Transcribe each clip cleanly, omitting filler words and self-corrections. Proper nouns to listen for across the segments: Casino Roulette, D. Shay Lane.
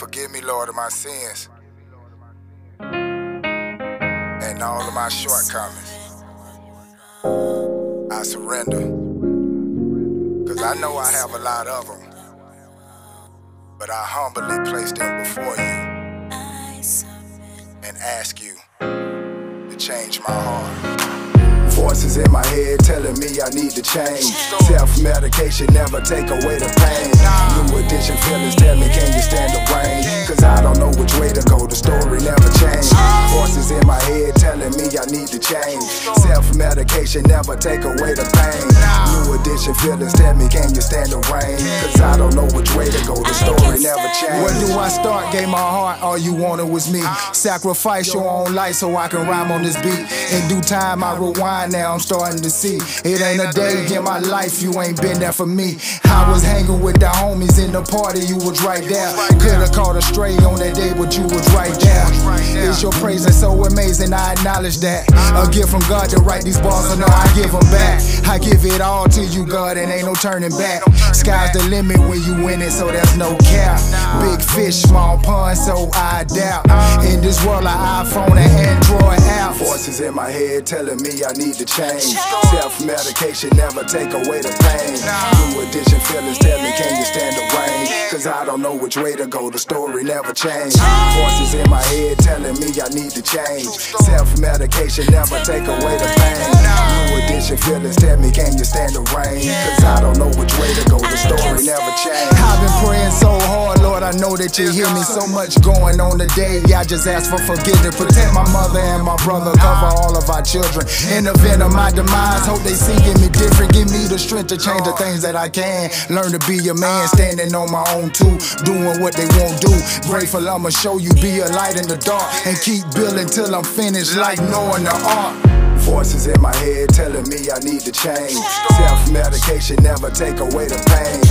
Forgive me, Lord, of my sins and all of my shortcomings. I surrender, because I know I have a lot of them, but I humbly place them before you and ask you to change my heart. Voices in my head telling me I need to change. Self-medication never take away the pain. New addiction feelings tell me, can you stand the rain? Cause I don't know which way to go, the story never changed. Voices in my head telling me I need to change. Self-medication never take away the pain. New addiction feelings tell me, can you stand the rain? Cause I don't know which way to go, the story never changed. Where do I start? Gave my heart, all you wanted was me. Sacrifice your own life so I can rhyme on this beat. In due time I rewind. Now I'm starting to see it ain't a day in my life you ain't been there for me. I was hanging with the homies in the party, you was right there. Could've caught a stray on that day, but you was right there. It's your praise that's so amazing, I acknowledge that. A gift from God to write these bars, I know I give them back. I give it all to you, God, and ain't no turning back. Sky's the limit when you win it, so there's no cap. Big fish, small pond, so I doubt. In this world, an iPhone and Android app. Voices in my head telling me I need to change. Self-medication never take away the pain. New addiction feelings tell me, can you stand the rain? Cause I don't know which way to go, the story never changed. Voices in my head telling me I need to change. Self-medication never take away the pain. New addiction feelings tell me, can you stand the rain? Cause I don't know which way to go, the story never changed. I've been praying so hard, Lord, I know that you hear me. So much going on today, I just ask for forgiveness. Protect my mother and my brother, cover all of our children. In the event of my demise, hope they see in me different. Give me the strength to change the things that I can. Learn to be a man, standing on my own too, doing what they won't do. Grateful, I'ma show you, be a light in the dark, and keep building till I'm finished, like knowing the art. Voices in my head telling me I need to change. Self-medication never take away the pain.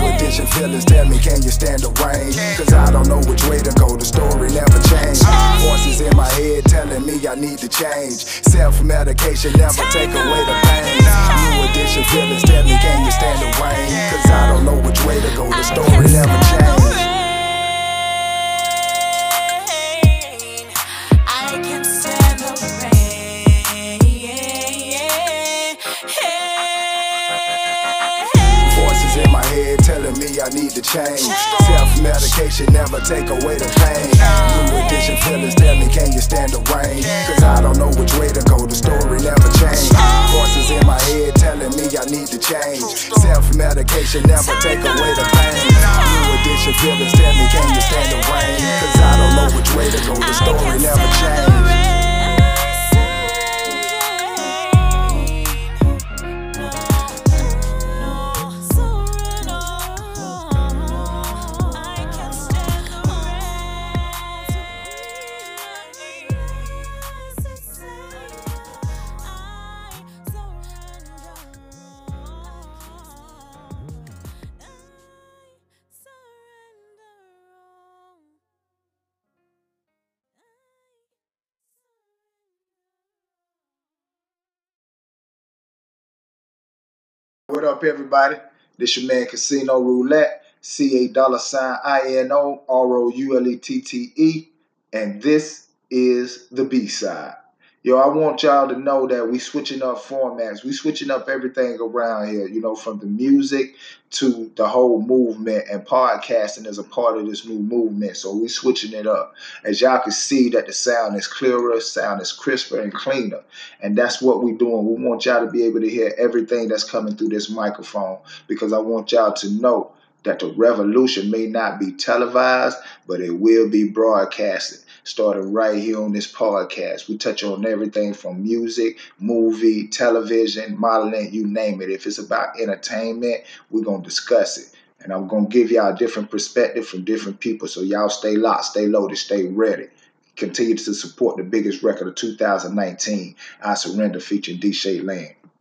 New addiction feelings tell me, can you stand the rain? Cause I don't know which way to go, the story never changed. Voices in my head telling me I need to change. Self-medication never take away the pain. New addiction feelings tell me, can you stand the rain? Cause I don't know which way to go, the story never changed. Telling me I need to change. Self-medication never take away the pain. New addiction feelings tell me, can you stand the rain? Cause I don't know which way to go, the story never changed. Voices in my head telling me I need to change. Self-medication never take away the pain. New addiction feelings tell me, can you stand the rain? Cause I don't know which way to go, the story never changed. What up, everybody? This your man Casino Roulette, $CA$INOROULETTE, and this is the B-side. Yo, I want y'all to know that we switching up formats. We switching up everything around here, you know, from the music to the whole movement, and podcasting is a part of this new movement, so we switching it up. As y'all can see that the sound is clearer, sound is crisper and cleaner, and that's what we're doing. We want y'all to be able to hear everything that's coming through this microphone, because I want y'all to know that the revolution may not be televised, but it will be broadcasted. Starting right here on this podcast, we touch on everything from music, movie, television, modeling, you name it. If it's about entertainment, we're going to discuss it. And I'm going to give y'all a different perspective from different people. So y'all stay locked, stay loaded, stay ready. Continue to support the biggest record of 2019, I Surrender, featuring D. Shay Lane.